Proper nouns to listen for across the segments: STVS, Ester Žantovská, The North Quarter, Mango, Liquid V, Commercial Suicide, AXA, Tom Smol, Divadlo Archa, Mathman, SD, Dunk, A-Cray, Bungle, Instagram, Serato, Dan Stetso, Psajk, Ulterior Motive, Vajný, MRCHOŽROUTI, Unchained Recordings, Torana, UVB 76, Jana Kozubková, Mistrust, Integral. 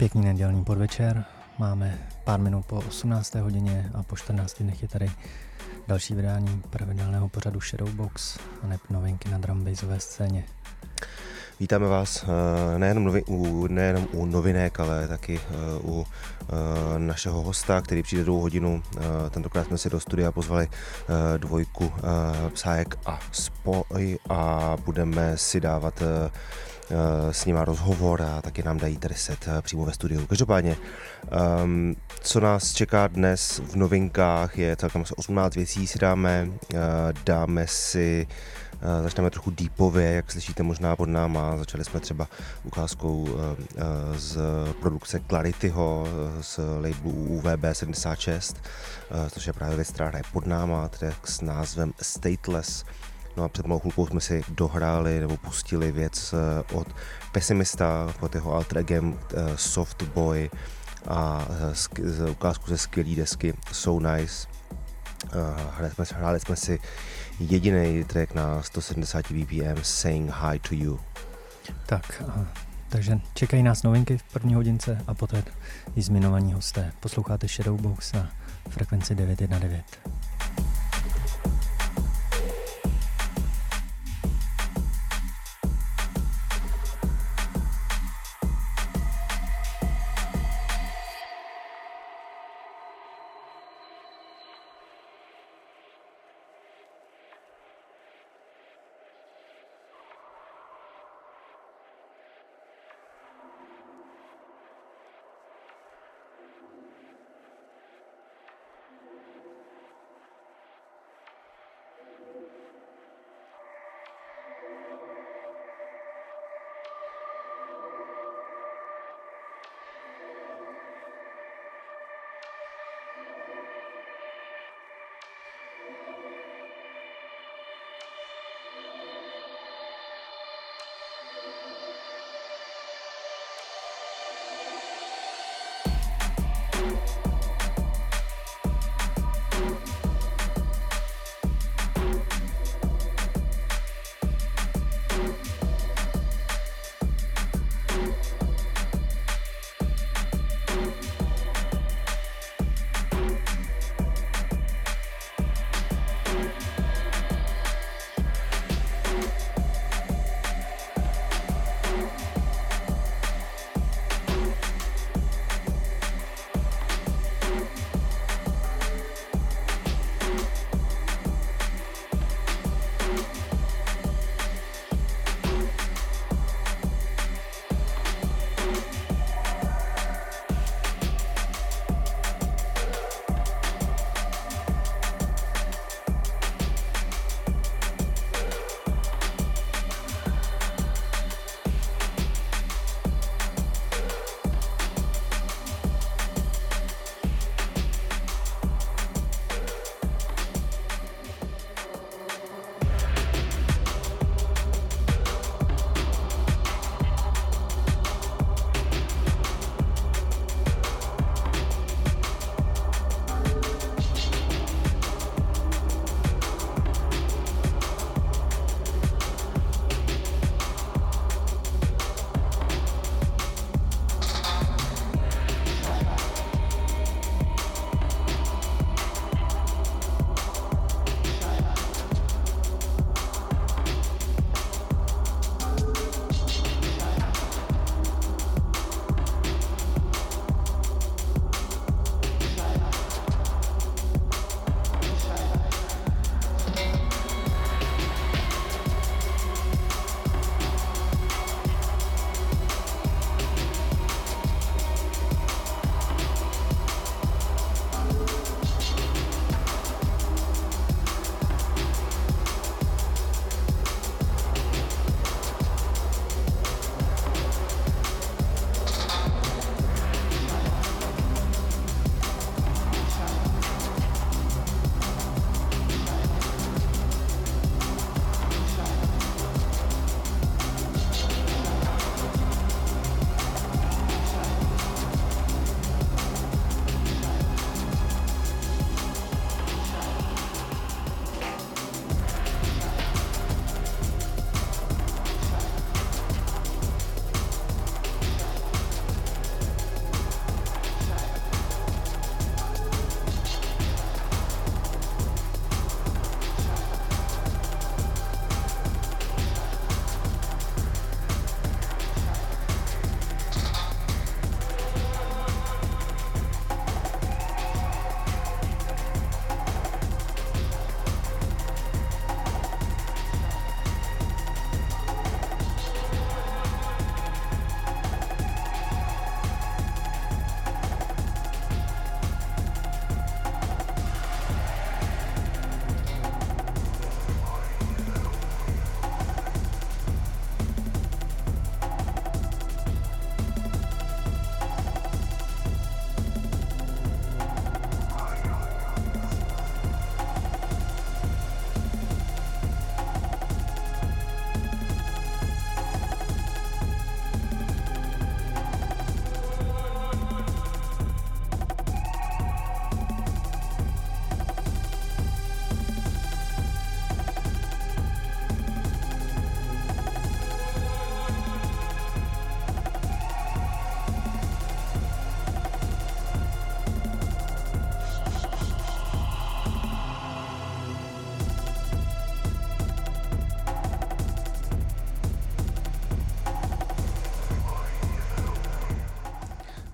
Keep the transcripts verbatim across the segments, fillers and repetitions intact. Pěkný nedělní podvečer, máme pár minut po osmnácté hodině a po čtrnácti dnech je tady další vydání pravidelného pořadu Shadowbox a neb novinky na drumbassové scéně. Vítáme vás nejenom, novi, u, nejenom u novinek, ale taky u našeho hosta, který přijde druhou hodinu. Tentokrát jsme si do studia pozvali dvojku Psajk a Spoj a budeme si dávat s nima rozhovor a taky nám dají tady set přímo ve studiu. Každopádně, um, co nás čeká dnes v novinkách, je celkem asi osmnáct věcí si dáme, uh, dáme si, uh, začneme trochu deepově, jak slyšíte možná pod náma, začali jsme třeba ukázkou uh, uh, z produkce Clarityho uh, z labelu U V B sedmdesát šest, uh, což je právě věc, která hraje pod náma, tedy s názvem Stateless. No a před malou chvilkou jsme si dohráli nebo pustili věc od Pesimista pod jeho alteregem Softboy a ukázku ze skvělý desky So Nice. Hráli jsme si jediný track na sto sedmdesát B P M Saying Hi to You. Tak, a, takže čekají nás novinky v první hodince a poté i zmiňovaní hosté. Posloucháte Shadowbox na frekvenci devět set devatenáct.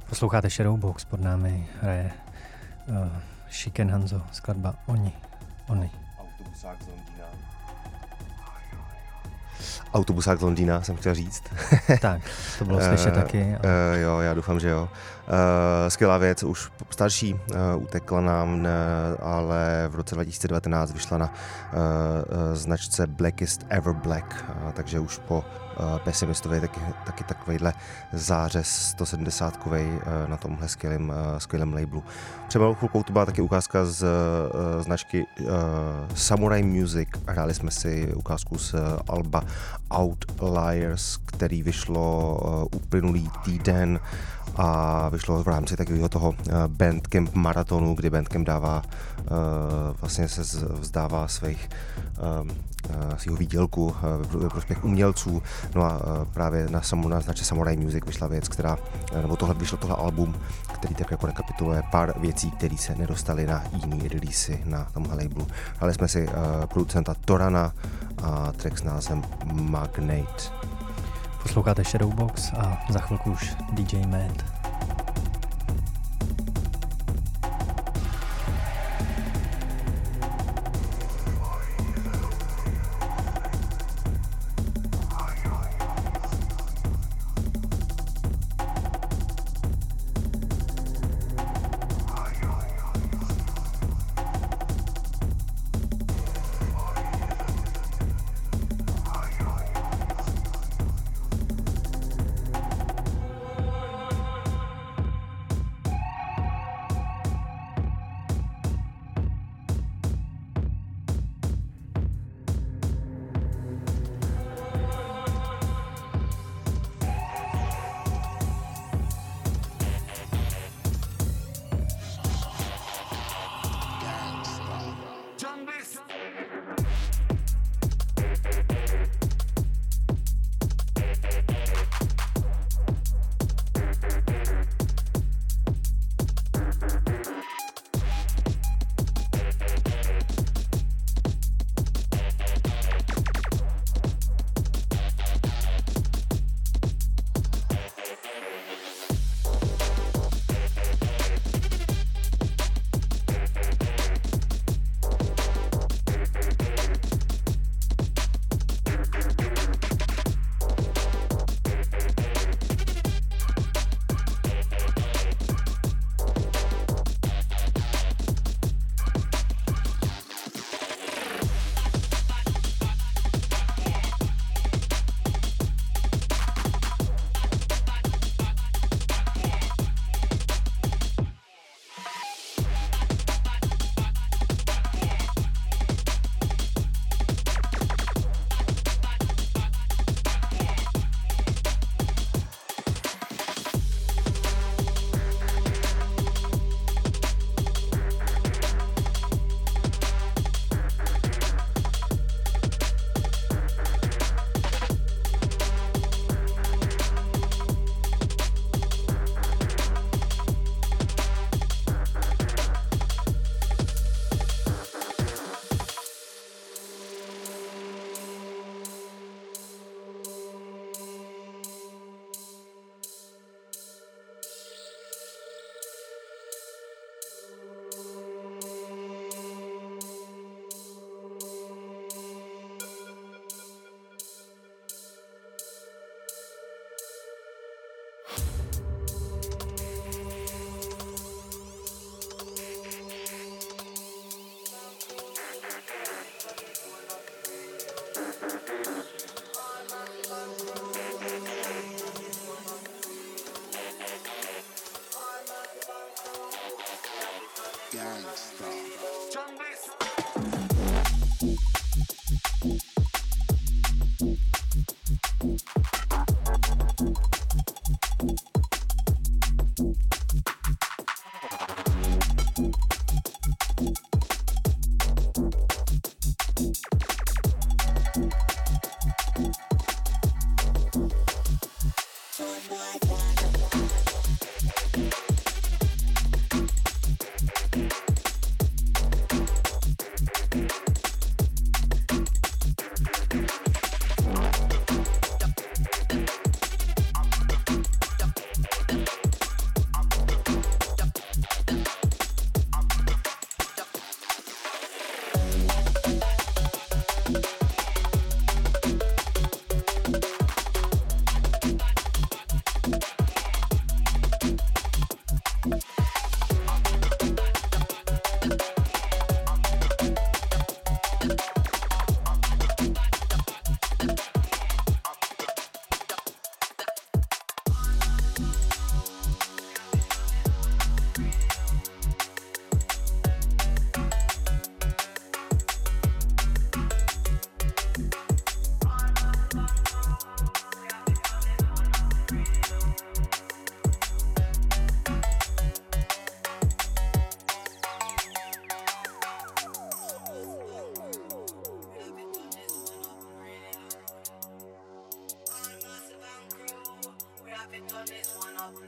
Posloucháte Shadowbox, pod námi hraje uh, Shiken Hanzo, skladba Oni, Oni. Autobusák z Londýna. Autobusák z Londýna, jsem chtěl říct. Tak, to bylo slyšet taky. Ale... Uh, jo, já doufám, že jo. Uh, skvělá věc, už starší, uh, utekla nám, uh, ale v roce dva tisíce devatenáct vyšla na uh, uh, značce Blackest Ever Black, uh, takže už po uh, Pesimistovej taky, taky takovejhle zářez sto sedmdesátkovej uh, na tomhle skvělém uh, skvělém labelu. Před malou chvilkou to byla taky ukázka z uh, značky uh, Samurai Music. Hráli jsme si ukázku z uh, alba Outliers, který vyšlo uh, uplynulý týden a vyšlo v rámci takového toho Bandcamp maratonu, kdy Bandcamp dává, vlastně se vzdává svých, svýho výdělku ve prospěch umělců. No a právě na, na značce Samurai Music vyšla věc, která, nebo tohle vyšlo tohle album, který tak jako rekapituluje pár věcí, které se nedostaly na jiný release na tomhle labelu. Ale jsme si producenta Torana a track s názvem Magnate. Posloucháte Shadowbox a za chvilku už D J Med.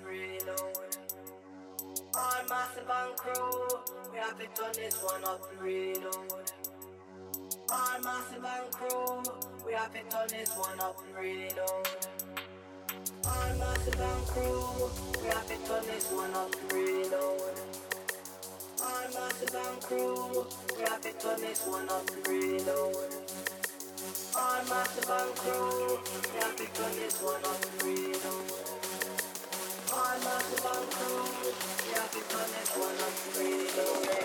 really low. All massive and crew, we have to turn this one up really low. All massive and crew, we have to turn this one up really low. All massive and crew, we have to turn this one up really low. All massive and crew, we have to turn this one up really low. All massive and crew, we have to turn this one up really low. All massive and crew, we have to turn this one up really low.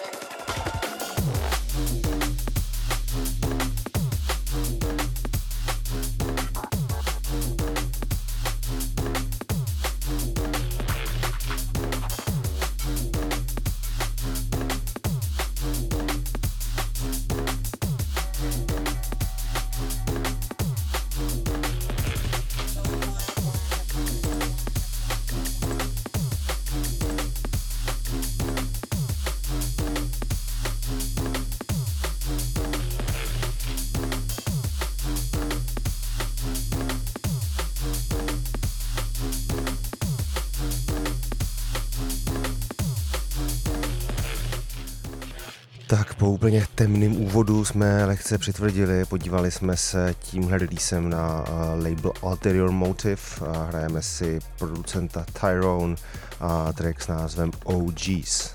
Tak po úplně temným úvodu jsme lehce přitvrdili, podívali jsme se tímhle releasem na label Ulterior Motive a hrajeme si producenta Tyrone a track s názvem O Gs.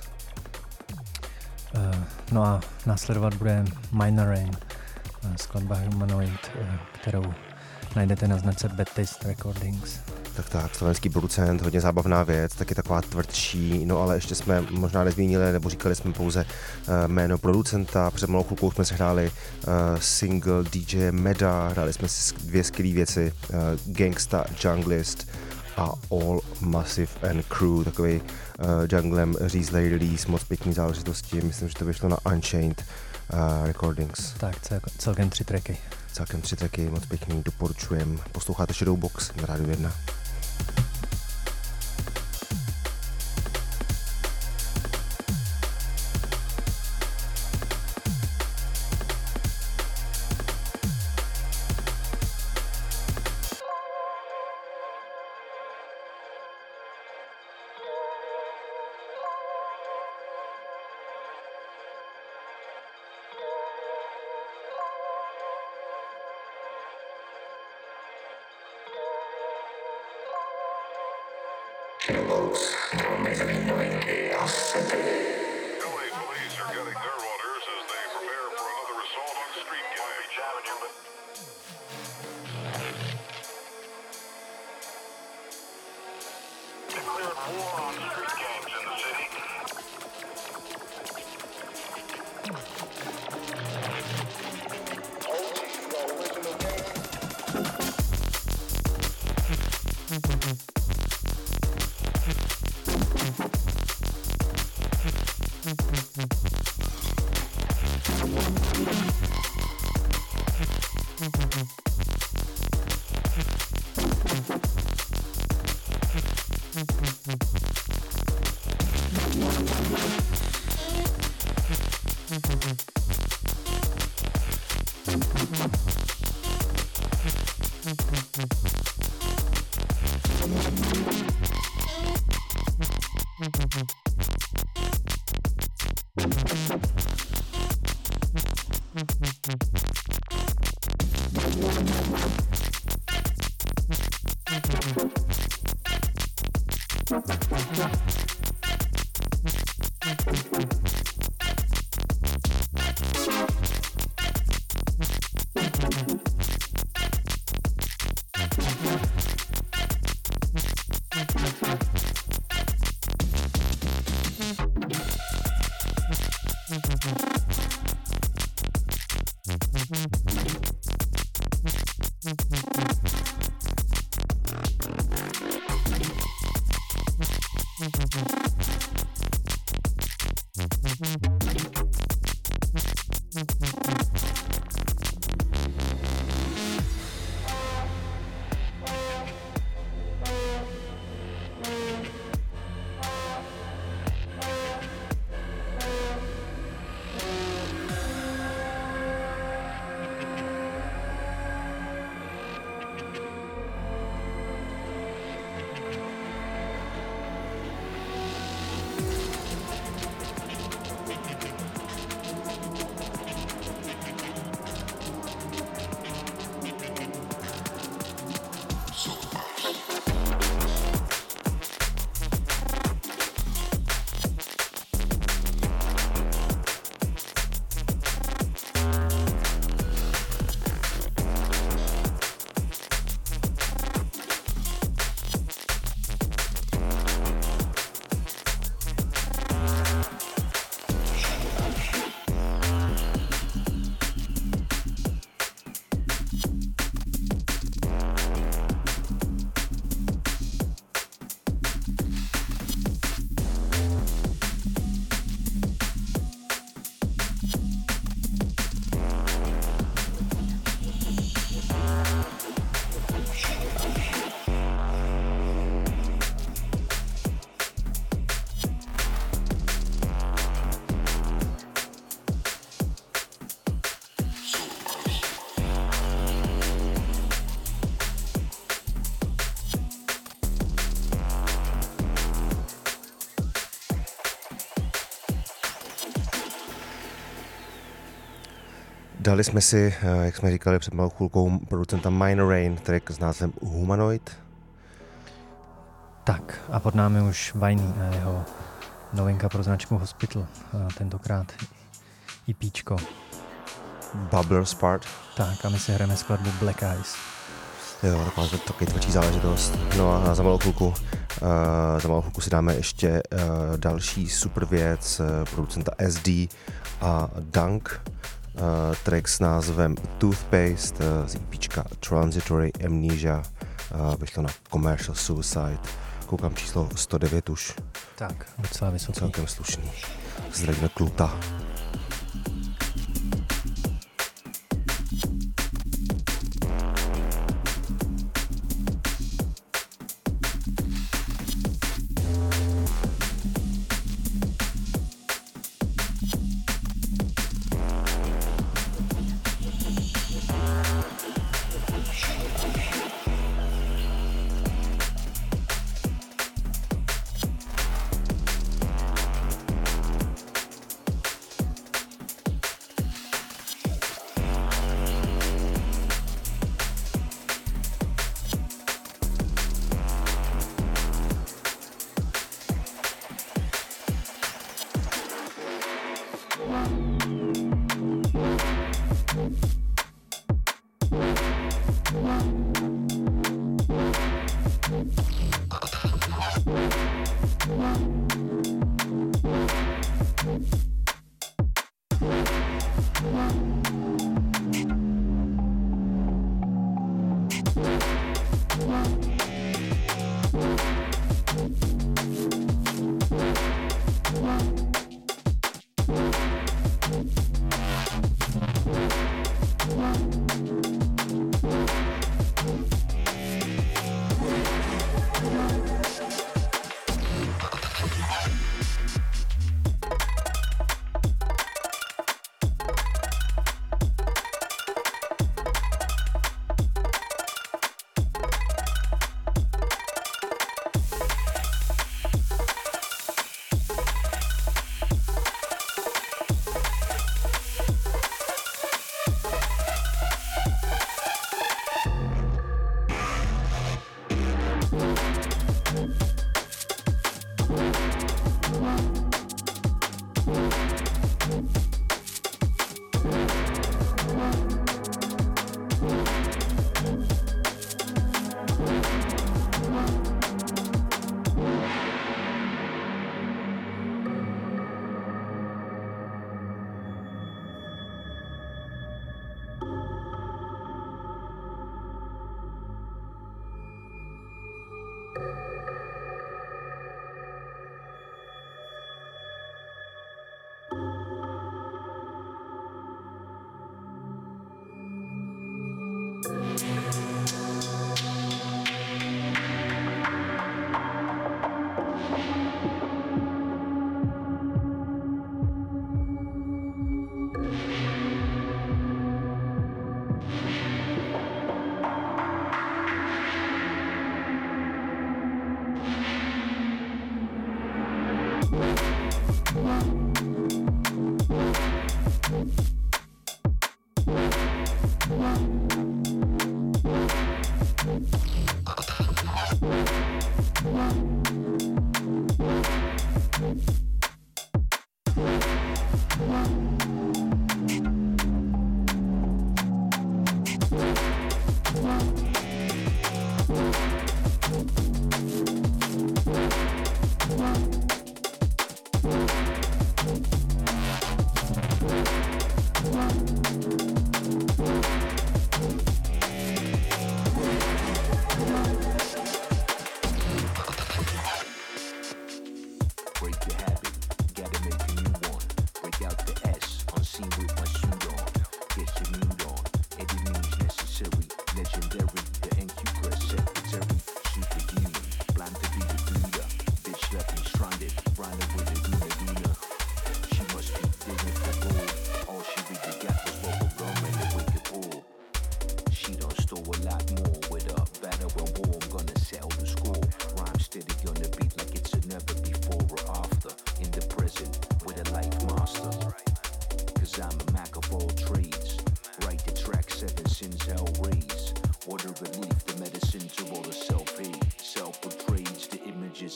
No a následovat bude Minor Rain, skladba Humanoid, kterou najdete na značce Bad Taste Recordings. Tak tak, slovenský producent, hodně zábavná věc, taky taková tvrdší, no ale ještě jsme možná nezmínili, nebo říkali jsme pouze uh, jméno producenta, před malou chvilkou jsme sehráli uh, single D J Meda, hráli jsme si dvě skvělé věci, uh, Gangsta Junglist a All Massive and Crew, takový uh, junglem řízlej release, moc pěkný záležitosti, myslím, že to vyšlo na Unchained uh, Recordings. Tak, cel- celkem tři tracky. Celkem tři tracky, moc pěkný, doporučujem, posloucháte Shadowbox na Rádiu jedna. Dali jsme si, jak jsme říkali před malou chvilkou, producenta Minor Rain, track s názvem Humanoid. Tak a pod námi už Vajný a jeho novinka pro značku Hospital, tentokrát EPčko. Bubbler Spart. Tak a my si hrajeme skladbu Black Eyes. Jo, taková to taky tvrdší záležitost. No a za malou chvilku, uh, za malou chvilku si dáme ještě uh, další super věc uh, producenta S D a Dunk. Uh, track s názvem Toothpaste uh, z EPčka Transitory Amnesia. Uh, vyšlo na Commercial Suicide. Koukám číslo sto devět už. Tak, docela vysoký. Celkem slušný. Zdravíme Kluta.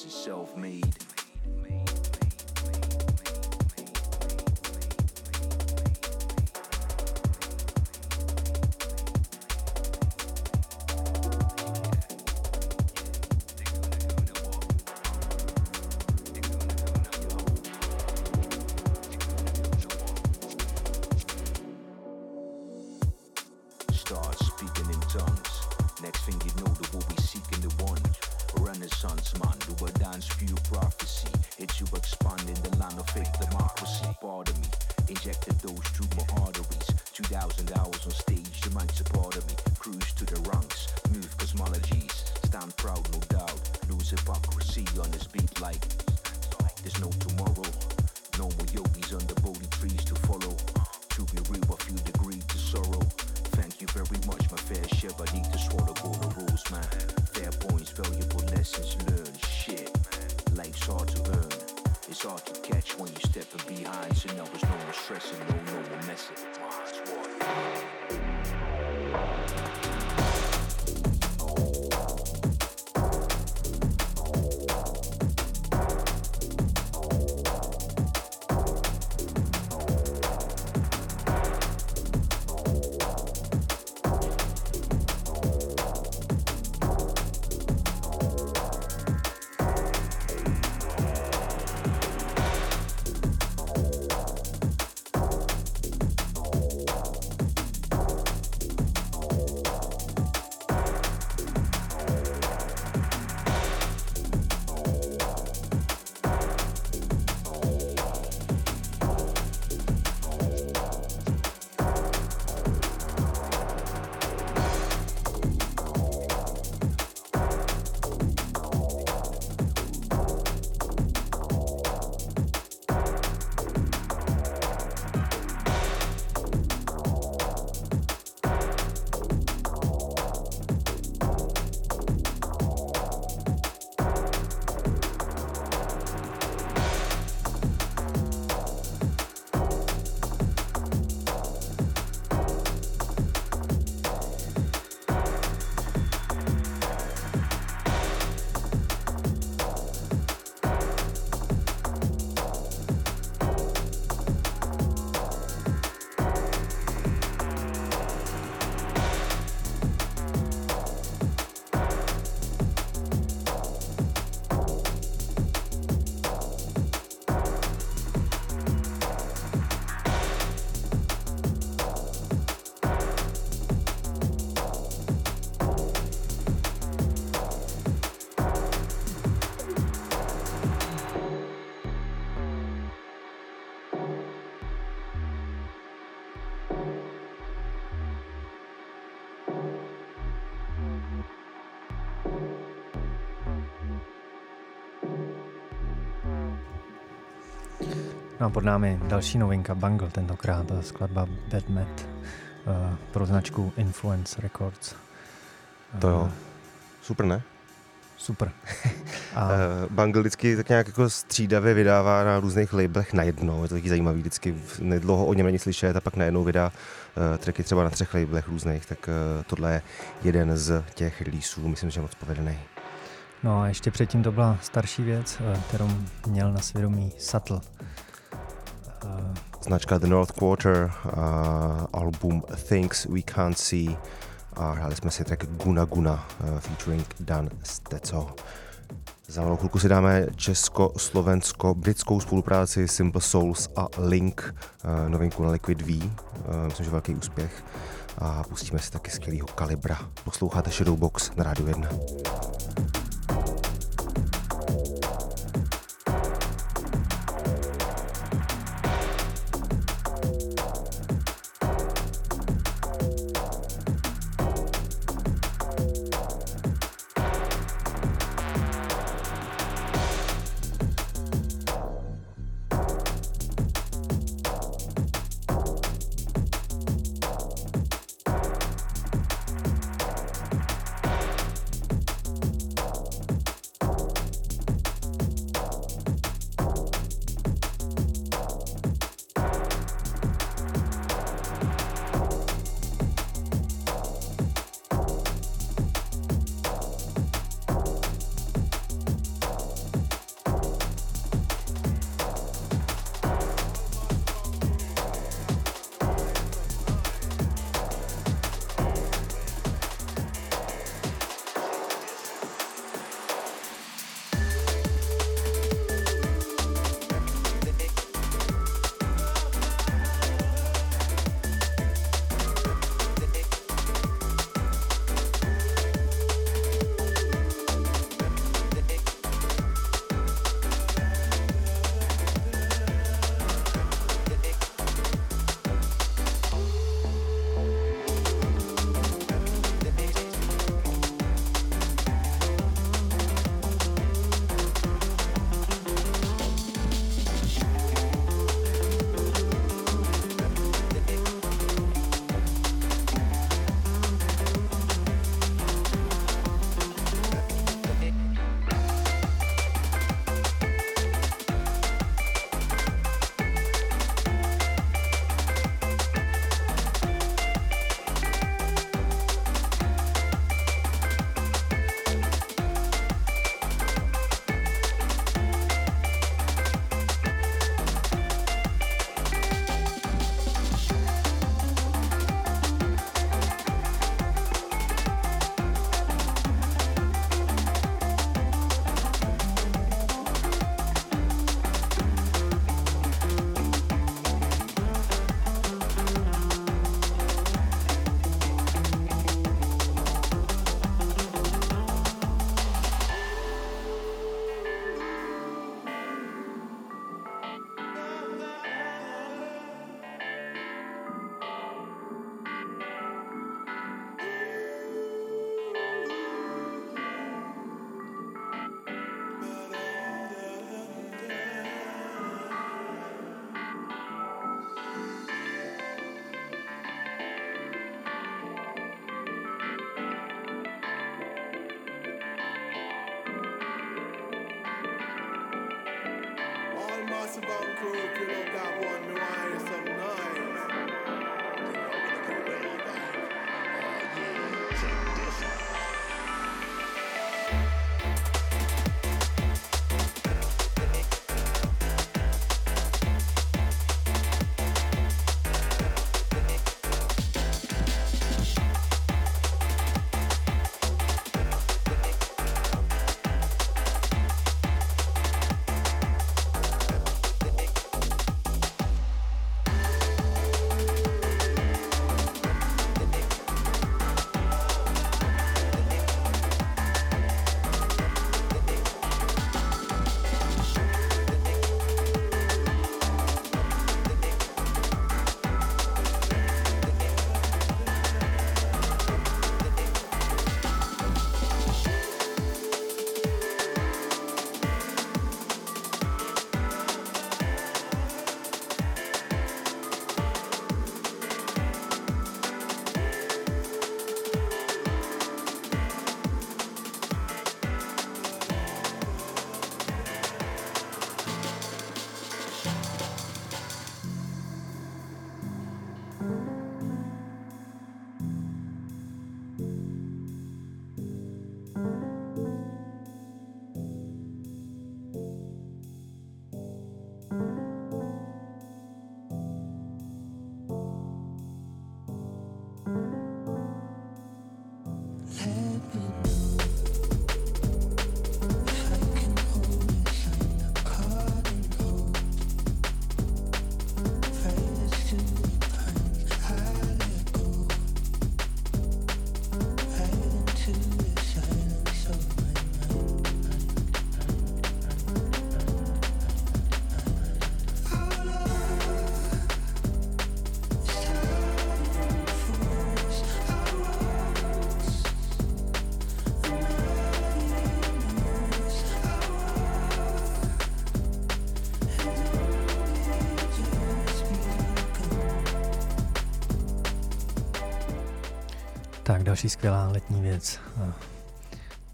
this is self-made. No a pod námi další novinka Bungle, tentokrát skladba Bad Med uh, pro značku Influence Records. To jo. Uh, super, ne? Super. A uh, Bungle vždycky tak nějak jako střídavě vydává na různých labelech najednou. Je to taky zajímavý, vždycky nedlouho o něm není slyšet a pak najednou vydá uh, tracky třeba na třech labelech různých. Tak uh, tohle je jeden z těch releaseů, myslím, že je moc povedený. No a ještě předtím to byla starší věc, uh, kterou měl na svědomí Subtle. Značka The North Quarter, uh, album Things We Can't See a hráli jsme si track Guna Guna uh, featuring Dan Stetso. Za malou chvilku si dáme česko-slovensko-britskou spolupráci Simple Souls a Link, uh, novinku na Liquid V, uh, myslím, že velký úspěch. A pustíme si taky skvělýho Kalibra. Posloucháte Shadowbox na Rádiu jedna. Boss and Bum Crew, if you love that one, we want to hear something nice. Check this out. Tak další skvělá letní věc,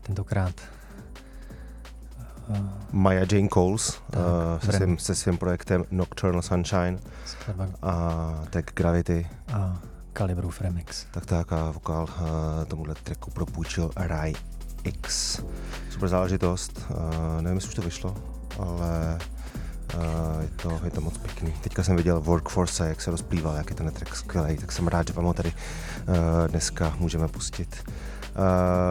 tentokrát Maya Jane Coles tak, se, svým, se svým projektem Nocturnal Sunshine a track Clarity a Calibrův remix. Tak tak a vokál tomuhle tracku propůjčil Rai X. Super záležitost, nevím, jestli už to vyšlo, ale Uh, je, to, je to moc pěkný. Teďka jsem viděl Workforce, jak se rozplýval, jak je ten track skvělej, tak jsem rád, že vám ho tady uh, dneska můžeme pustit. Uh,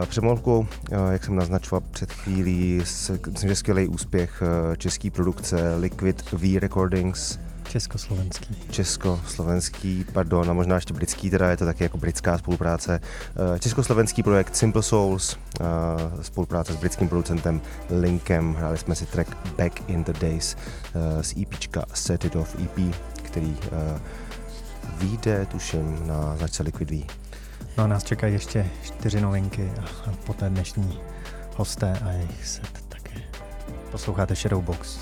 Přemlouvku, uh, jak jsem naznačoval před chvílí, s, myslím, že skvělej úspěch uh, české produkce Liquid V Recordings. Československý. Československý, pardon, a možná ještě britský, teda je to taky jako britská spolupráce. Československý projekt Simple Souls, spolupráce s britským producentem Linkem. Hráli jsme si track Back in the Days z EPčka Set It Off E P, který vyjde, tuším, na značce Liquid V. No a nás čekají ještě čtyři novinky a poté dnešní hosté a jejich set také. Posloucháte Shadowbox.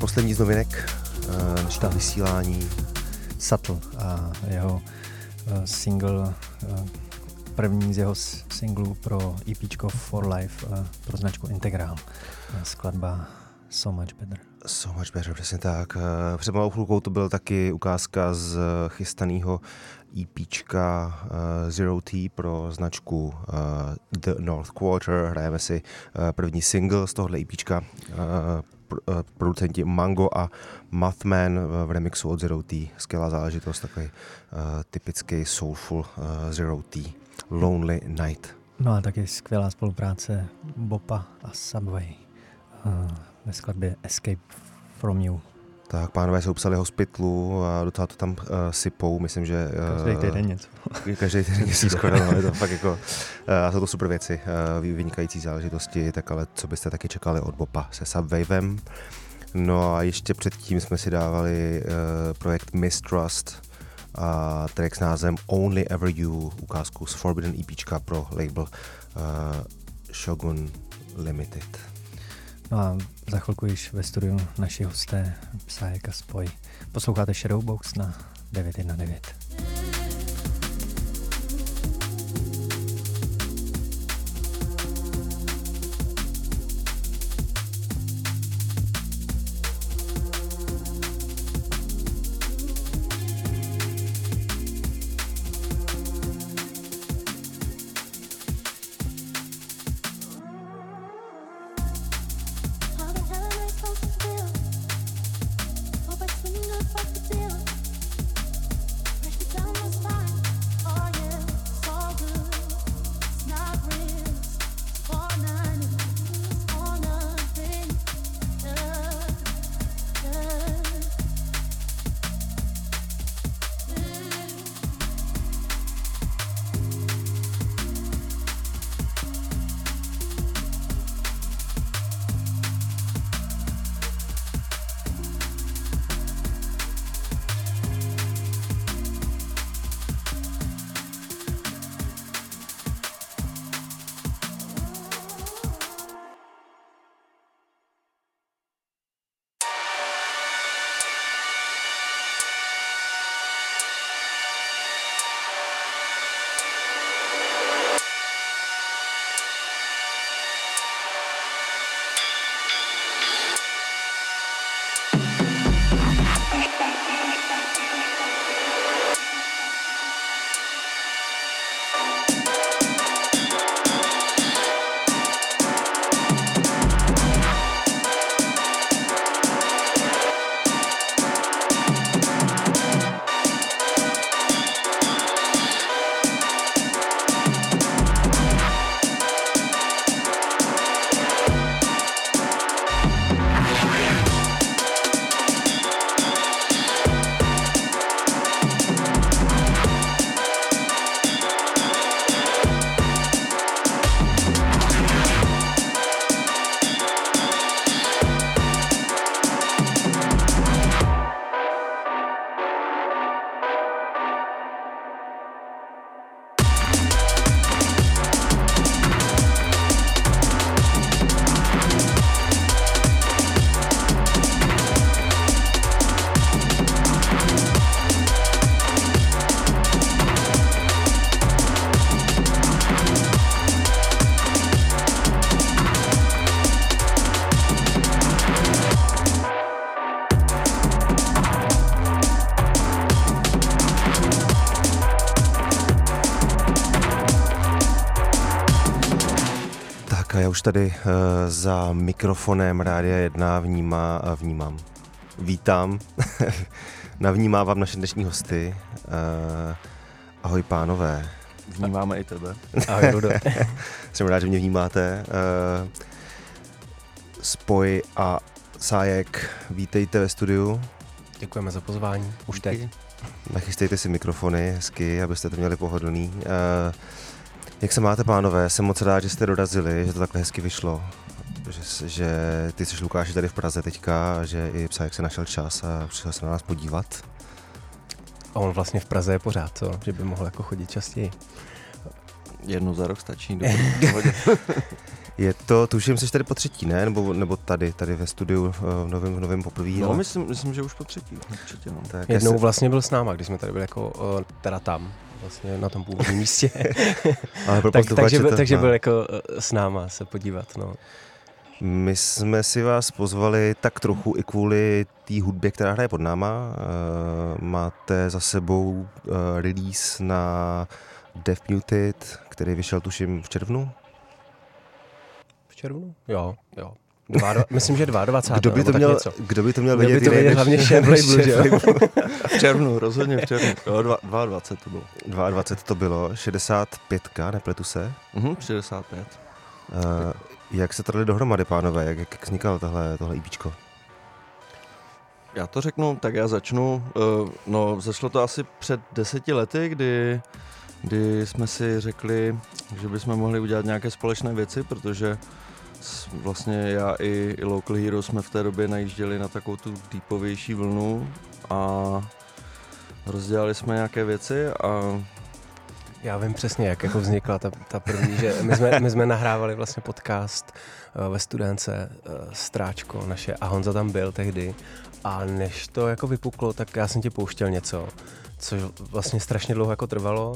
poslední z novinek dnešního vysílání Subtle a jeho single, první z jeho singlů pro EPčko For Life pro značku Integral, skladba So Much Better. So Much Better, přesně tak. Před malou chvilkou to byla taky ukázka z chystaného EPčka Zero T pro značku The North Quarter. Hrajeme si první single z tohohle EPčka, producenti Mango a Mathman v remixu od Zero T. Skvělá záležitost, takový typický soulful Zero T. Lonely Night. No a taky skvělá spolupráce Bopa a Subway ve skladbě Escape From You. Tak, pánové se upsali Hospitalu a docela to tam uh, sypou, myslím, že... Uh, každý týden něco. Každý týden něco skoro, no, je to fakt jako... Uh, jsou to super věci, uh, vynikající záležitosti, tak ale co byste taky čekali od Bopa se Subwavem. No a ještě předtím jsme si dávali uh, projekt Mistrust a track s názvem Only Ever You, ukázku z Forbidden EPčka pro label uh, Shogun Limited. No a za chvilku již ve studiu naši hosté Psajk a Spoj. Posloucháte Shadowbox na devět set devatenáct. Už tady uh, za mikrofonem Rádia jedna vnímá a vnímám. Vítám, navnímávám naše dnešní hosty. Uh, ahoj pánové. Vnímáme a... i tebe. Ahoj Rudo. Jsem rád, že mě vnímáte. Uh, Spoj a Psajk, vítejte ve studiu. Děkujeme za pozvání. Už teď. Nachystejte si mikrofony hezky, abyste to měli pohodlný. Uh, Jak se máte, pánové? Jsem moc rád, že jste dorazili, že to takhle hezky vyšlo. Že, že ty jsi, Lukáši, tady v Praze teďka a že i Psajk se našel čas a přišel se na nás podívat. A on vlastně v Praze je pořád, co? Že by mohl jako chodit častěji. Jednou za rok stačí. Je to, tuším, jsi tady po třetí, ne? Nebo, nebo tady, tady ve studiu v novém, v novém poprvé? No, ale... myslím, myslím, že už po třetí. Určitě, no. Tak jednou jsi... vlastně byl s náma, když jsme tady byli jako, teda tam, vlastně na tom původním místě. Ale tak, takže, byl, takže byl jako s náma se podívat, no. My jsme si vás pozvali tak trochu i kvůli té hudbě, která hraje pod náma. Máte za sebou release na Deaf Muted, který vyšel tuším v červnu. V červnu? Jo, jo. Dva do, myslím, že dvacátého druhého. Kdo by to měl, kdo by to měl vědět, to vědět hlavně šedesátý. V červnu, rozhodně v červnu. Jo, dvacet dva to bylo. dvacet dva to bylo, šedesát pět, nepletu se? Mhm, šedesát pět. Uh, jak se tady dohromady, pánové? Jak, jak vznikalo tohle, tohle IPčko? Já to řeknu, tak já začnu. Uh, no, zašlo to asi před deseti lety, kdy... kdy jsme si řekli, že bychom mohli udělat nějaké společné věci, protože vlastně já i, i Local Hero jsme v té době najížděli na takovou tu deepovější vlnu a rozdělali jsme nějaké věci a... Já vím přesně, jak jako vznikla ta, ta první, že my jsme, my jsme nahrávali vlastně podcast ve studence Stráčko naše a Honza tam byl tehdy a než to jako vypuklo, tak já jsem ti pouštěl něco, což vlastně strašně dlouho jako trvalo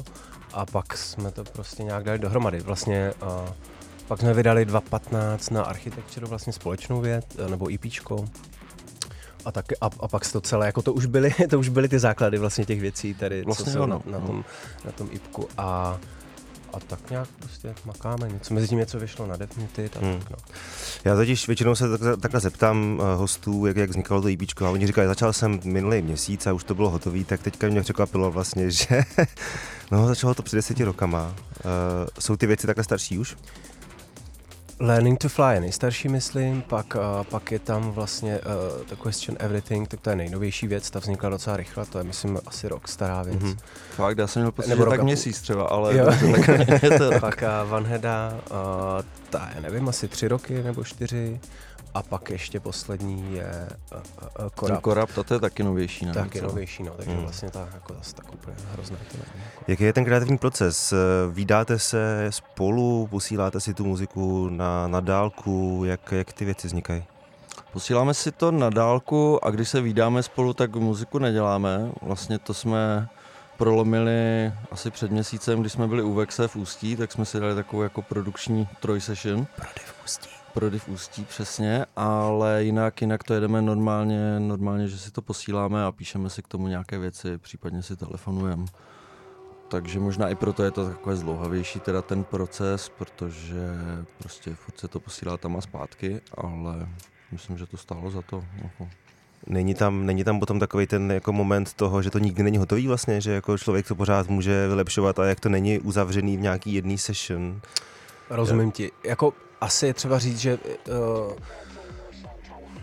a pak jsme to prostě nějak dali dohromady. Vlastně uh, pak jsme vydali dva patnáct na Architecture vlastně společnou věc, nebo IPčko. A, tak, a, a pak to celé, jako to už byly, to už byly ty základy vlastně těch věcí tady, vlastně co jsou na, na, tom, na tom IPku. A, a tak nějak prostě makáme něco. Mezi tím něco vyšlo na Death Muted a hmm. tak no. Já totiž většinou se tak, takhle zeptám hostů, jak, jak vznikalo to IPčko a oni říkají, začal jsem minulý měsíc a už to bylo hotový, tak teďka mě překvapilo vlastně, že no začalo to před deseti rokama. Uh, jsou ty věci takhle starší už? Learning to Fly je nejstarší, myslím, pak, uh, pak je tam vlastně uh, The Question Everything, tak to je nejnovější věc, ta vznikla docela rychle, to je, myslím, asi rok stará věc. Mm-hmm. Fakt, já jsem měl pocit, že tak měsíc třeba, ale jo. To tak je to rok. Pak uh, Van Heda, uh, ta je, nevím, asi tři roky nebo čtyři, a pak ještě poslední je Korapt. Uh, uh, to je taky novější. Nevím, taky co? Novější, no, takže mm. vlastně ta, jako, zase tak úplně hrozná. Jako. Jaký je ten kreativní proces? Vídáte se spolu, posíláte si tu muziku na, na dálku, jak, jak ty věci vznikají? Posíláme si to na dálku a když se vídáme spolu, tak muziku neděláme. Vlastně to jsme prolomili asi před měsícem, když jsme byli u Vexe v Ústí, tak jsme si dali takovou jako produkční troj session. Prody v Ústí. Prody v Ústí, přesně, ale jinak, jinak to jedeme normálně, normálně, že si to posíláme a píšeme si k tomu nějaké věci, případně si telefonujeme. Takže možná i proto je to takové zdlouhavější teda ten proces, protože prostě furt se to posílá tam a zpátky, ale myslím, že to stálo za to. Oho. Není tam, není tam potom takový ten jako moment toho, že to nikdy není hotový vlastně, že jako člověk to pořád může vylepšovat a jak to není uzavřený v nějaký jedný session. Rozumím ti. Jako asi je třeba říct, že uh,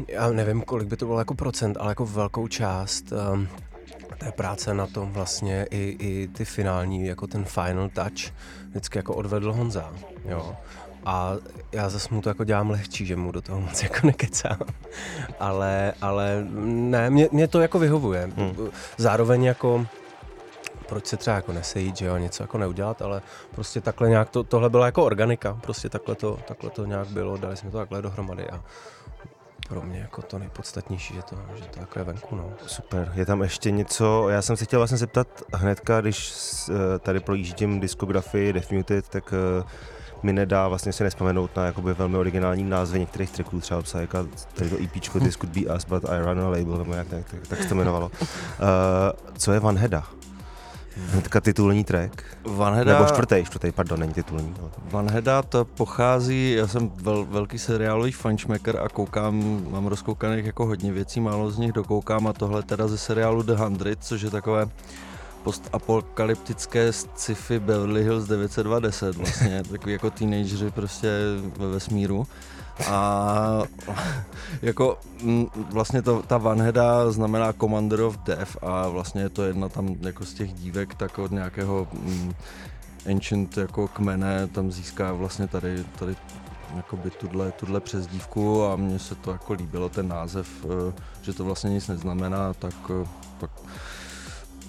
já nevím, kolik by to bylo jako procent, ale jako velkou část uh, té práce na tom vlastně i, i ty finální, jako ten final touch vždycky jako odvedl Honza, jo. A já zase mu to jako dělám lehčí, že mu do toho moc jako nekecám, ale, ale ne, mě, mě to jako vyhovuje, hmm. zároveň jako proč se třeba jako nesejít, že jo, něco jako neudělat, ale prostě takhle nějak, to, tohle byla jako organika, prostě takhle to, takhle to nějak bylo, dali jsme to takhle dohromady a pro mě jako to nejpodstatnější, že to, že to jako je venku, no. Super, je tam ještě něco, já jsem se chtěl vlastně zeptat hnedka, když tady projíždím diskografii Deaf Muted, tak mi nedá vlastně se nespomenout na jakoby velmi originální názvy některých tracků, třeba Psajka, tady to EPčko, This Could Be Us, But I Run a Label, nebo jak tak, tak, tak se to jmenovalo. Uh, co je Van Heda? Hnedka titulní track, Van Heda, nebo čtvrtý, čtvrtý, pardon, není titulní. Van Heda to pochází, já jsem vel, velký seriálový fančmaker a koukám, mám rozkoukaných jako hodně věcí, málo z nich dokoukám a tohle teda ze seriálu The Hundred, což je takové postapokalyptické sci-fi Beverly Hills devět set dva deset vlastně, takový jako teenageři prostě ve vesmíru. A jako m, vlastně to, ta Van Heda znamená Commander of Death a vlastně je to jedna tam jako z těch dívek tak od nějakého m, ancient jako kmene tam získá vlastně tady, tady jakoby tuhle, tuhle přezdívku a mně se to jako líbilo ten název, že to vlastně nic neznamená, tak, tak,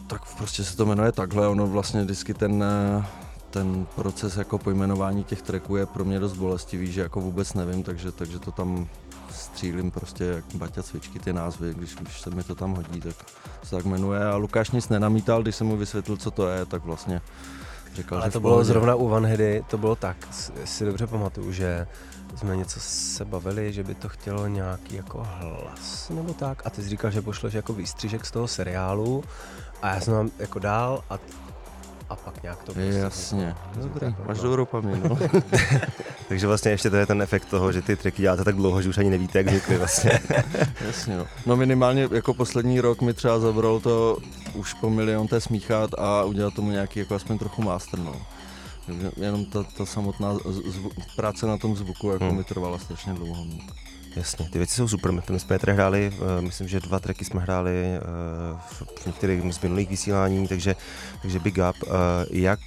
tak prostě se to jmenuje takhle, ono vlastně vždycky ten ten proces jako pojmenování těch tracků je pro mě dost bolestivý, že jako vůbec nevím, takže, takže to tam střílím prostě jak Baťa cvičky ty názvy, když, když se mi to tam hodí, tak se tak jmenuje. A Lukáš nic nenamítal, když jsem mu vysvětlil, co to je, tak vlastně říkal, ale že to bylo zrovna u Vanhedy, to bylo tak, si dobře pamatuju, že jsme něco se bavili, že by to chtělo nějaký jako hlas nebo tak, a ty jsi říkal, že pošleš jako výstřižek z toho seriálu a já jsem vám jako dál a a pak nějak to prostě... Jasně. Dobrý, máš dobrou paměť, no. Takže vlastně ještě to je ten efekt toho, že ty tracky děláte tak dlouho, že už ani nevíte, jak vznikly vlastně. Jasně, no. No minimálně jako poslední rok mi třeba zabralo to už po milionté smíchat a udělat tomu nějaký jako aspoň trochu master, no. Jenom ta, ta samotná zvu, práce na tom zvuku jako hmm. mi trvala strašně dlouho. Jasně, ty věci jsou super, my jsme tady hráli, myslím, že dva tracky jsme hráli v některých z minulých vysílání, takže, takže big up. Jak,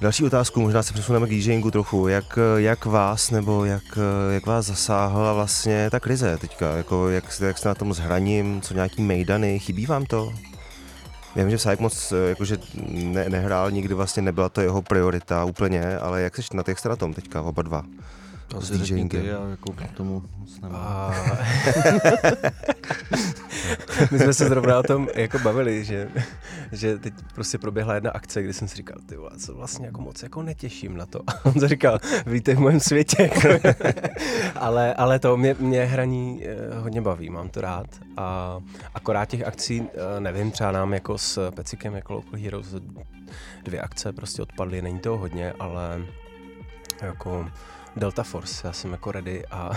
další otázku, možná se přesuneme k DJingu trochu, jak, jak vás nebo jak, jak vás zasáhla vlastně ta krize teďka, jako jak, jak jste na tom s hraním, co nějaký mejdany, chybí vám to? Já vím, že Psajk moc jakože ne, nehrál nikdy, vlastně nebyla to jeho priorita úplně, ale jak jsi na těch jste na tom teďka oba dva? Asi řekni ty, já jako k tomu moc nemám. A... My jsme se zrovna o tom jako bavili, že, že teď prostě proběhla jedna akce, kdy jsem si říkal, ty vole, co vlastně jako moc jako netěším na to. A on se říkal, víte, v mém světě. ale, ale to mě, mě hraní hodně baví, mám to rád. A akorát těch akcí, nevím, třeba nám jako s Pecikem, jako Local Heroes, dvě akce prostě odpadly, není toho hodně, ale jako... Delta Force, já jsem jako ready a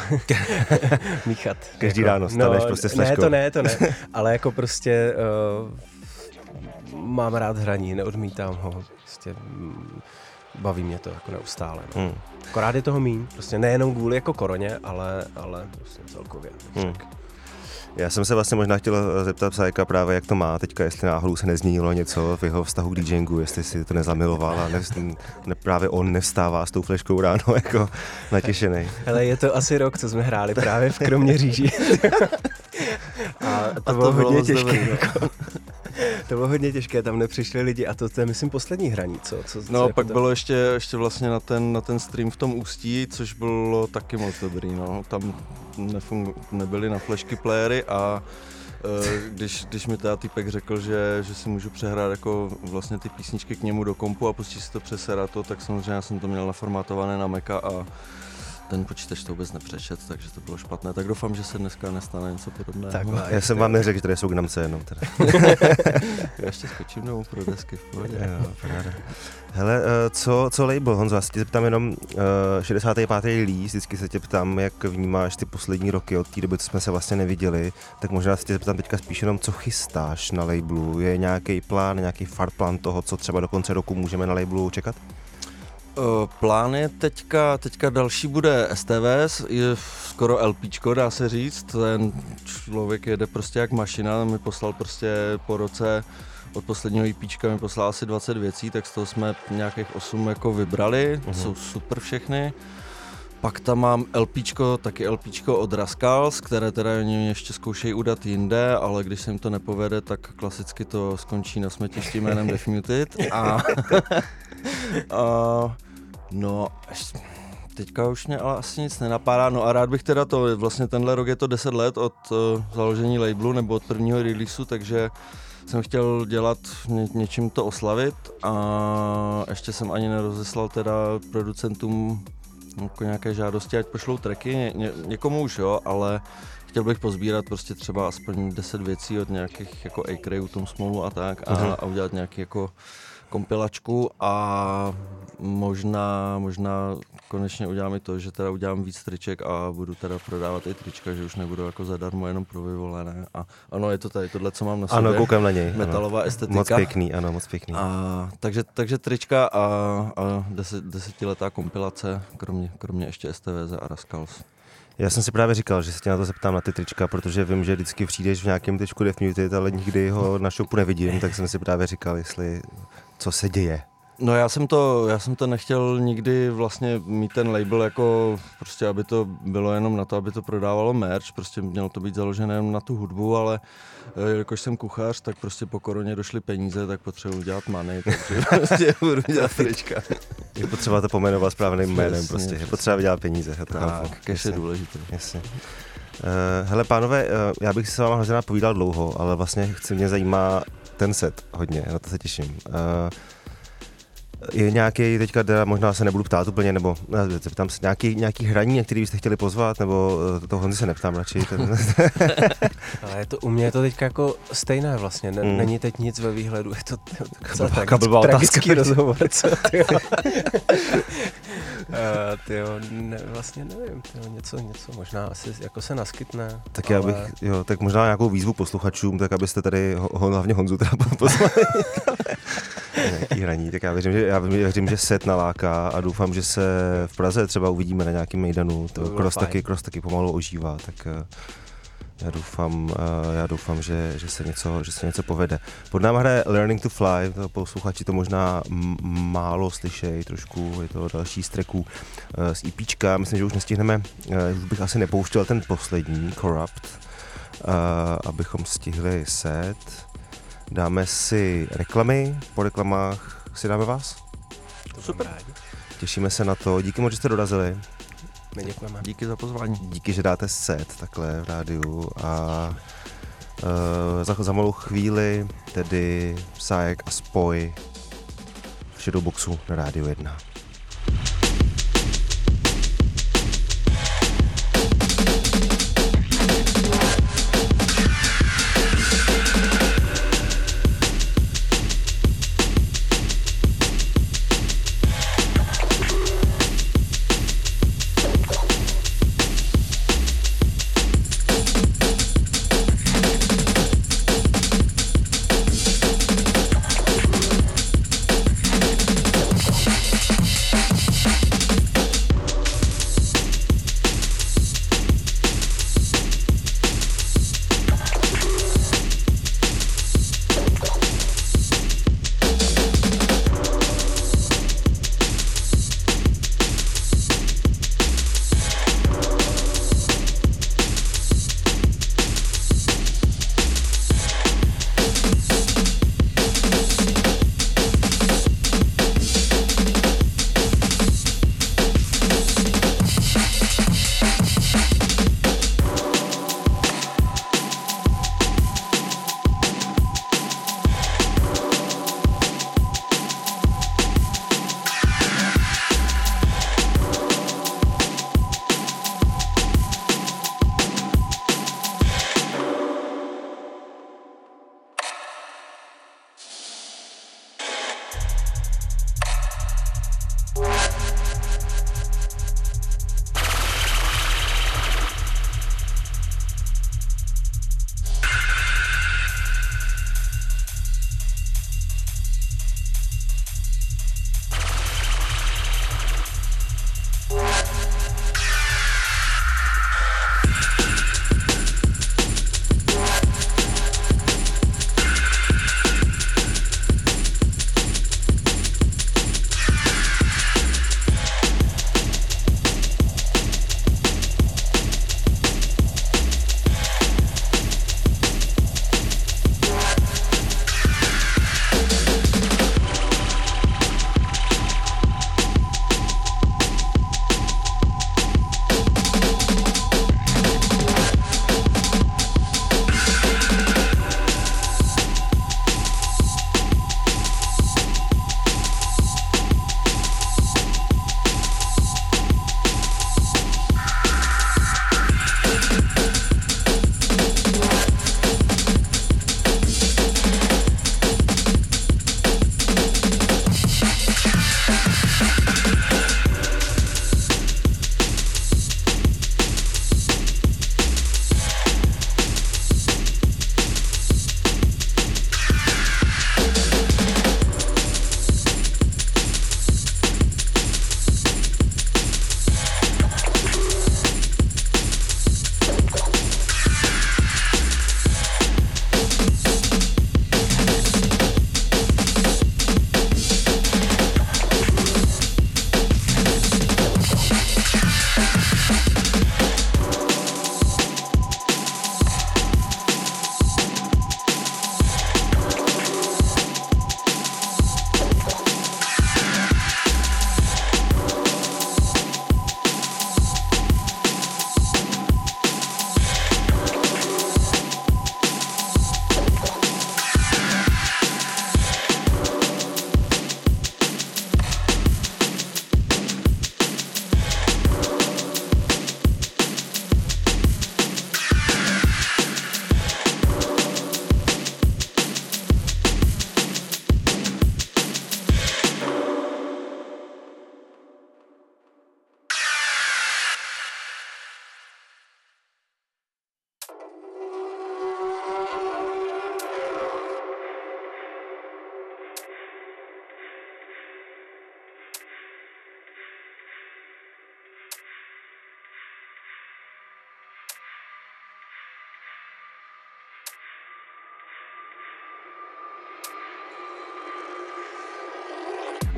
míchat. Každý jako, ráno staneš no, prostě slažkou. Ne, to ne, to ne, ale jako prostě uh, mám rád hraní, neodmítám ho, prostě baví mě to jako neustále. No. Hmm. Akorát je toho míň, prostě nejenom kvůli jako koroně, ale, ale prostě celkově. Hmm. Já jsem se vlastně možná chtěl zeptat Psajka právě, jak to má teďka, jestli náhodou se nezměnilo něco v jeho vztahu k DJingu, jestli si to nezamiloval a nevz, ne, právě on nevstává s tou fleškou ráno jako natěšený. Hele, je to asi rok, co jsme hráli právě v Kroměříži. A to, a to bylo hodně těžké. Jako. To bylo hodně těžké, tam nepřišli lidi a to, to je, myslím, poslední hraní, co? co no, co pak to... bylo ještě, ještě vlastně na ten, na ten stream v tom Ústí, což bylo taky moc dobrý, no. Tam nefungu, nebyly na flešky playery a e, když, když mi teda týpek řekl, že, že si můžu přehrát jako vlastně ty písničky k němu do kompu a pustit si to přes Serato, tak samozřejmě já jsem to měl naformátované na Maca a ten počítač to vůbec nepřečet, takže to bylo špatné. Tak doufám, že se dneska nestane něco podobného. Tak, já ještě... jsem vám neřekl, že tady jsou k namce jenom teda. Já ještě skočím domů pro desky v pohodě. Jo, hele, co, co label, Honzo, já se tě ptám jenom šedesátý pátý líst, vždycky se tě ptám, jak vnímáš ty poslední roky od té doby, co jsme se vlastně neviděli, tak možná se tě ptám teďka spíš jenom, co chystáš na labelu, je nějaký plán, nějaký farplán toho, co třeba do konce roku můžeme na labelu čekat? Plán je teďka, teďka další bude S T V S, je skoro LPčko, dá se říct, ten člověk jede prostě jak mašina, mi poslal prostě po roce od posledního EPčka mi poslal asi dvacet věcí, tak z toho jsme nějakých osm jako vybrali, uhum. Jsou super všechny. Pak tam mám LPčko, taky LPčko od Rascals, které teda oni ještě zkoušejí udat jinde, ale když se jim to nepovede, tak klasicky to skončí na smetišti jménem Defmuted. A, a no, teďka už mě ale asi nic nenapadá, no a rád bych teda to, vlastně tenhle rok je to deset let od uh, založení labelu nebo od prvního releaseu, takže jsem chtěl dělat ně, něčím to oslavit a ještě jsem ani nerozeslal teda producentům jako nějaké žádosti, ať pošlou tracky, ně, ně, někomu už jo, ale chtěl bych pozbírat prostě třeba aspoň deset věcí od nějakých jako A-Crayů, Tom Smolu a tak a, a udělat nějaký jako kompilačku a možná, možná konečně udělám i to, že teda udělám víc triček a budu teda prodávat i trička, že už nebudu jako zadarmo jenom pro vyvolené a ano, je to tady tohle, co mám na sobě. Ano, koukám na něj. Metalová ano. Estetika. Moc pěkný, ano, moc pěkný. A, takže, takže trička a, a deset, desetiletá kompilace, kromě, kromě ještě S T V Z a Rascals. Já jsem si právě říkal, že se tě na to zeptám na ty trička, protože vím, že vždycky přijdeš v nějakém tričku Defmuted, ale nikdy ho na shopu nevidím, tak jsem si právě říkal, jestli co se děje. No já jsem to, já jsem to nechtěl nikdy vlastně mít ten label jako prostě, aby to bylo jenom na to, aby to prodávalo merch, prostě mělo to být založené jenom na tu hudbu, ale jakož jsem kuchař, tak prostě po koroně došly peníze, tak potřebuji udělat money, takže prostě budu dělat trička. Je potřeba to pomenovat správným jménem, jasně, prostě, je potřeba vydělat peníze. Tak, cash je důležité. Jasně. Uh, hele pánové, uh, já bych si s váma hrozně rád povídal dlouho, ale vlastně chci, mě zajímá ten set hodně, na to se těším. Uh, Je nějaký, teďka možná se nebudu ptát úplně, nebo zeptám se, nějaký, nějaký hraní, na který byste chtěli pozvat, nebo toho Honzy se neptám radši. Ale to, u mě je to teďka jako stejné vlastně, N- mm. není teď nic ve výhledu, je to celé tragický, tragický rozhovor. Co, tyjo. uh, tyjo, ne, vlastně nevím, tyjo, něco, něco možná asi jako se naskytne. Tak, ale... já bych, jo, tak možná nějakou výzvu posluchačům, tak abyste tady ho, hlavně Honzu teda pozvali. Nějaký hraní, tak já věřím, že, já věřím, že set naláká a doufám, že se v Praze třeba uvidíme na nějakém mejdanu, cross taky, cross taky pomalu ožívá, tak já doufám, já doufám, že, že, se něco, že se něco povede. Pod náma hraje Learning to Fly, posluchači to možná m- málo slyšejí trošku, je to další z tracků z EPčka, myslím, že už nestihneme, už bych asi nepouštěl ten poslední, Corrupt, abychom stihli set. Dáme si reklamy, po reklamách si dáme vás. Super. Těšíme se na to, díky moc, že jste dorazili. My děkujeme. Díky za pozvání. Díky, že dáte set takhle v rádiu a uh, za, za malou chvíli tedy Psajk a Spoj v Shadowboxu na Rádiu jedna.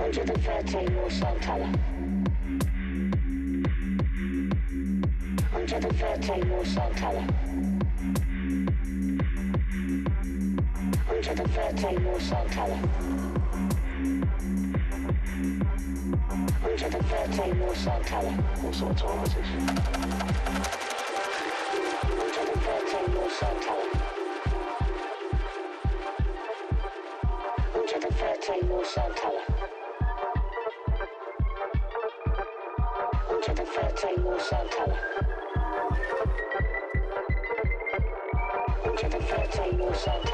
Chodź do wraca już Softala. Chodź do wraca już Softala. Chodź do wraca już Softala. Chodź do wraca już Softala. Muszę to robić. Chodź do wraca już Softala. Chodź do wraca już Softala. Uncha the fat and no sound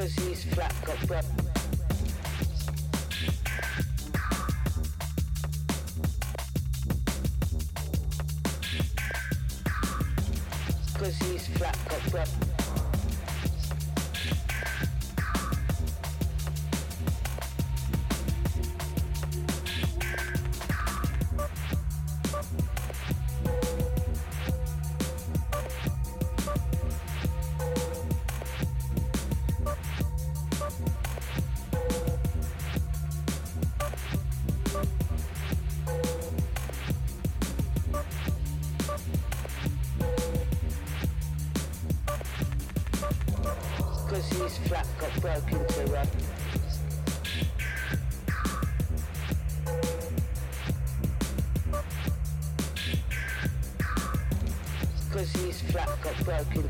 cause he's flat got breath. Cause he's flat got breath. Cause his flat got broken to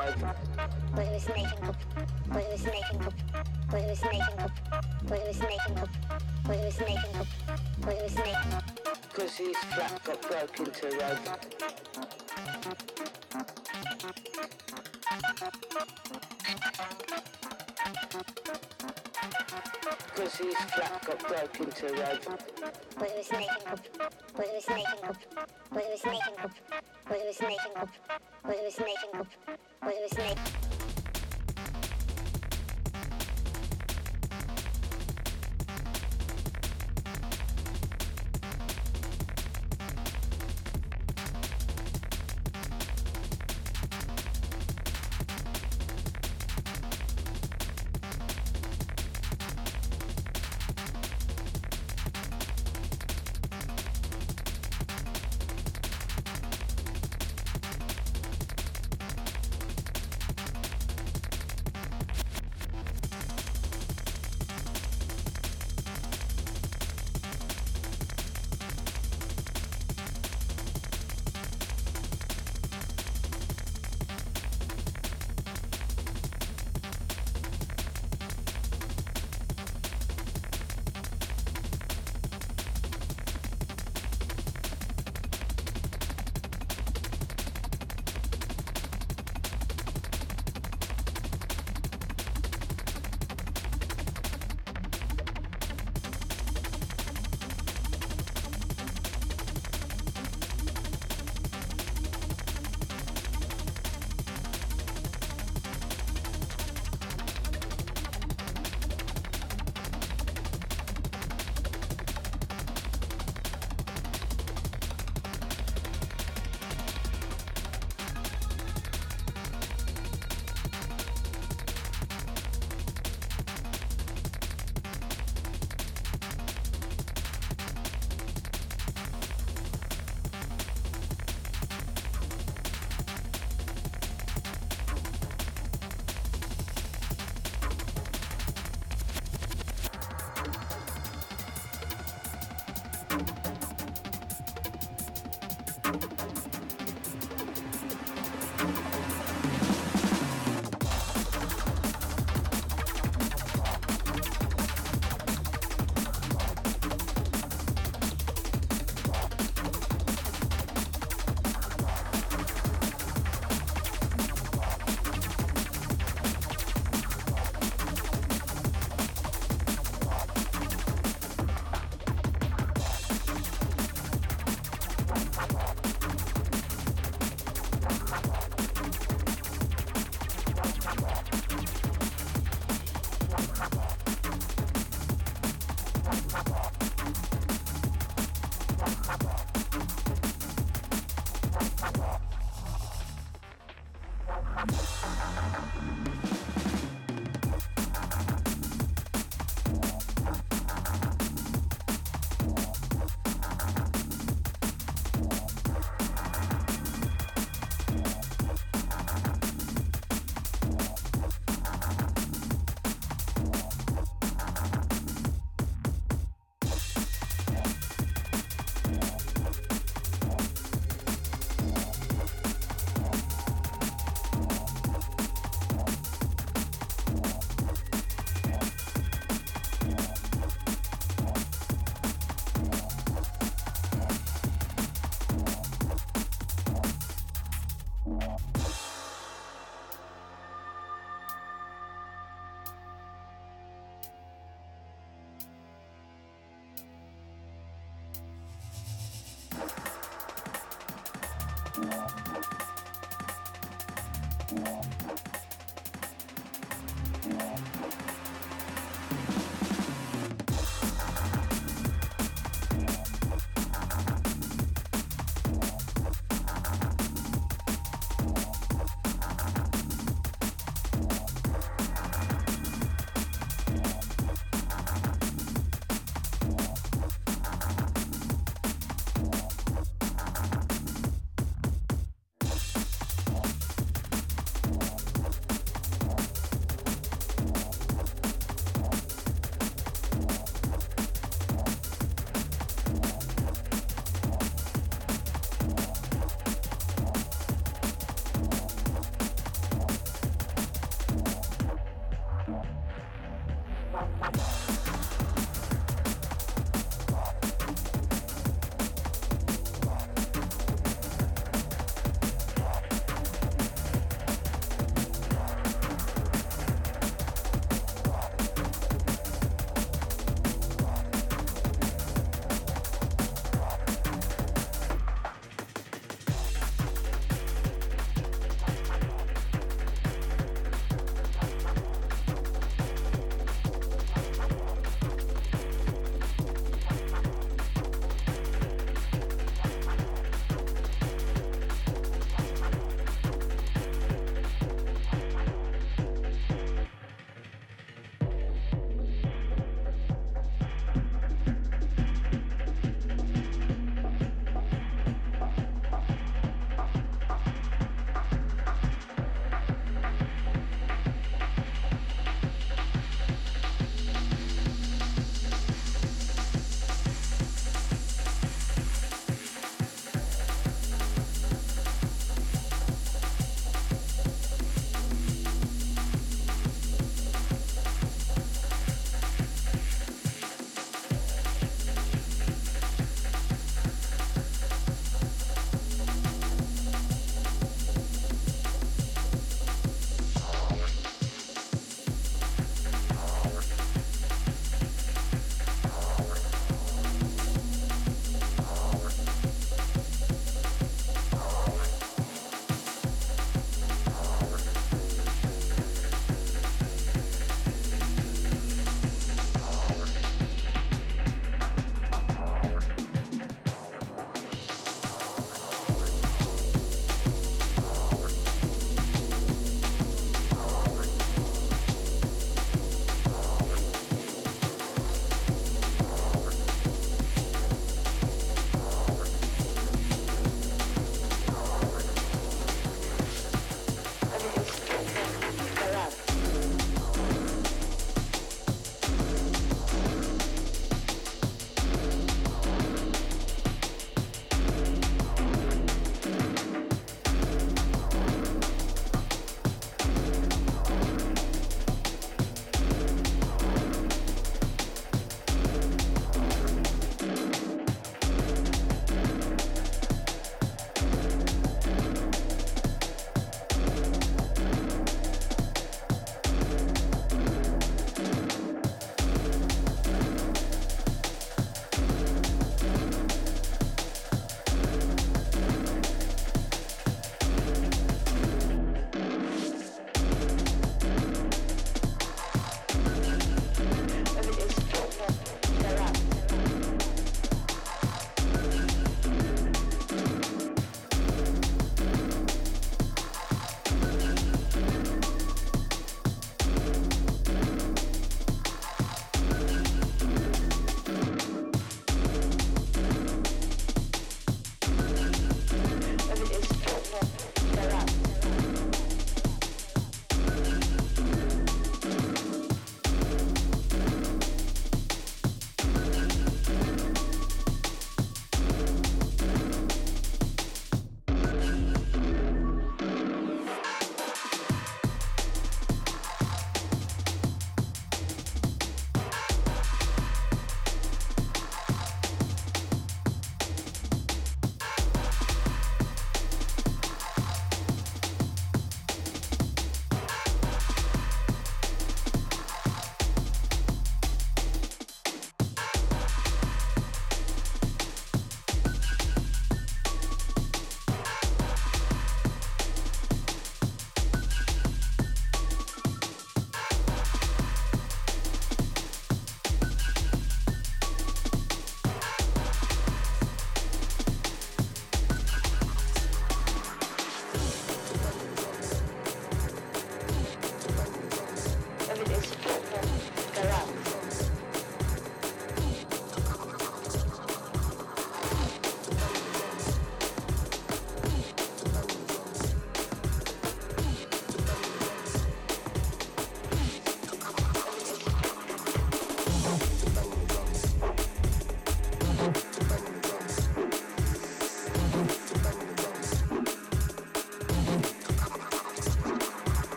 over. But it was making up, but it was making up, but it was making up, but it was making up, but it was making up, but it was making up. Cause his flat got broken to over. Cause his flat got broken to over. But it was making up, but it was making up, but it was making up. What it was making up, what it was making up, what it was making up.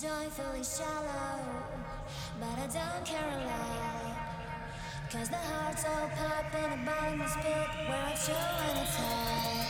joyfully shallow, but I don't care a lot, cause the heart's all pop in a bottomless pit where I chill and it's high.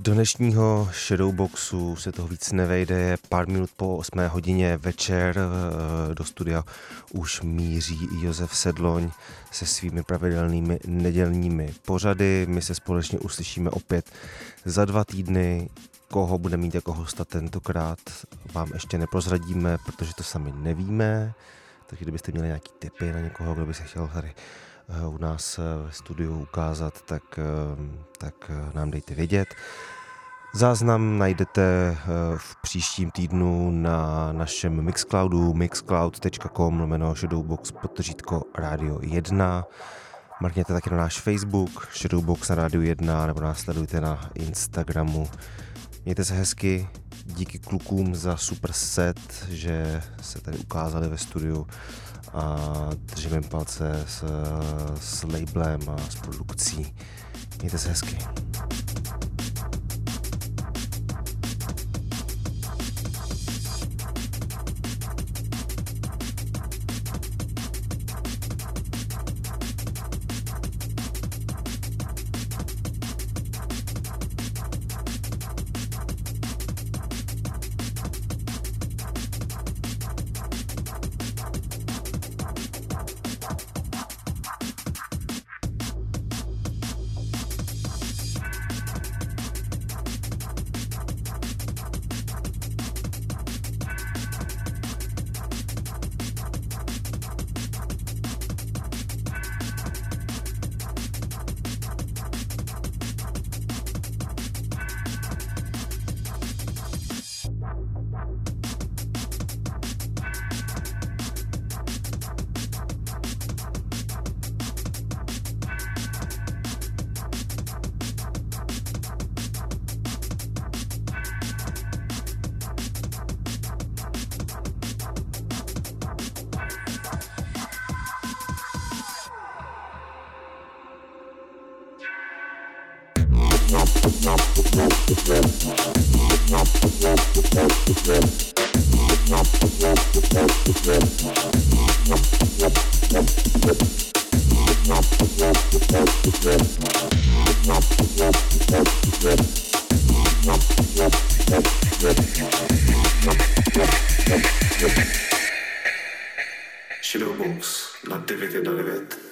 Do dnešního Shadowboxu se toho víc nevejde, je pár minut po osmé hodině večer, do studia už míří Josef Sedloň se svými pravidelnými nedělními pořady. My se společně uslyšíme opět za dva týdny, koho bude mít jako hosta tentokrát vám ještě neprozradíme, protože to sami nevíme, takže kdybyste měli nějaký tipy na někoho, kdo by se chtěl tady u nás ve studiu ukázat, tak, tak nám dejte vědět. Záznam najdete v příštím týdnu na našem Mixcloudu mixcloud tečka com lomeno Shadowbox podtržítko Radio jedna. Mrkněte taky na náš Facebook Shadowbox na Radio jedna nebo nás sledujte na Instagramu. Mějte se hezky, díky klukům za super set, že se tady ukázali ve studiu a držím jim palce s, s labelem a s produkcí. Mějte se hezky. Shadowbox na devět jedna devět.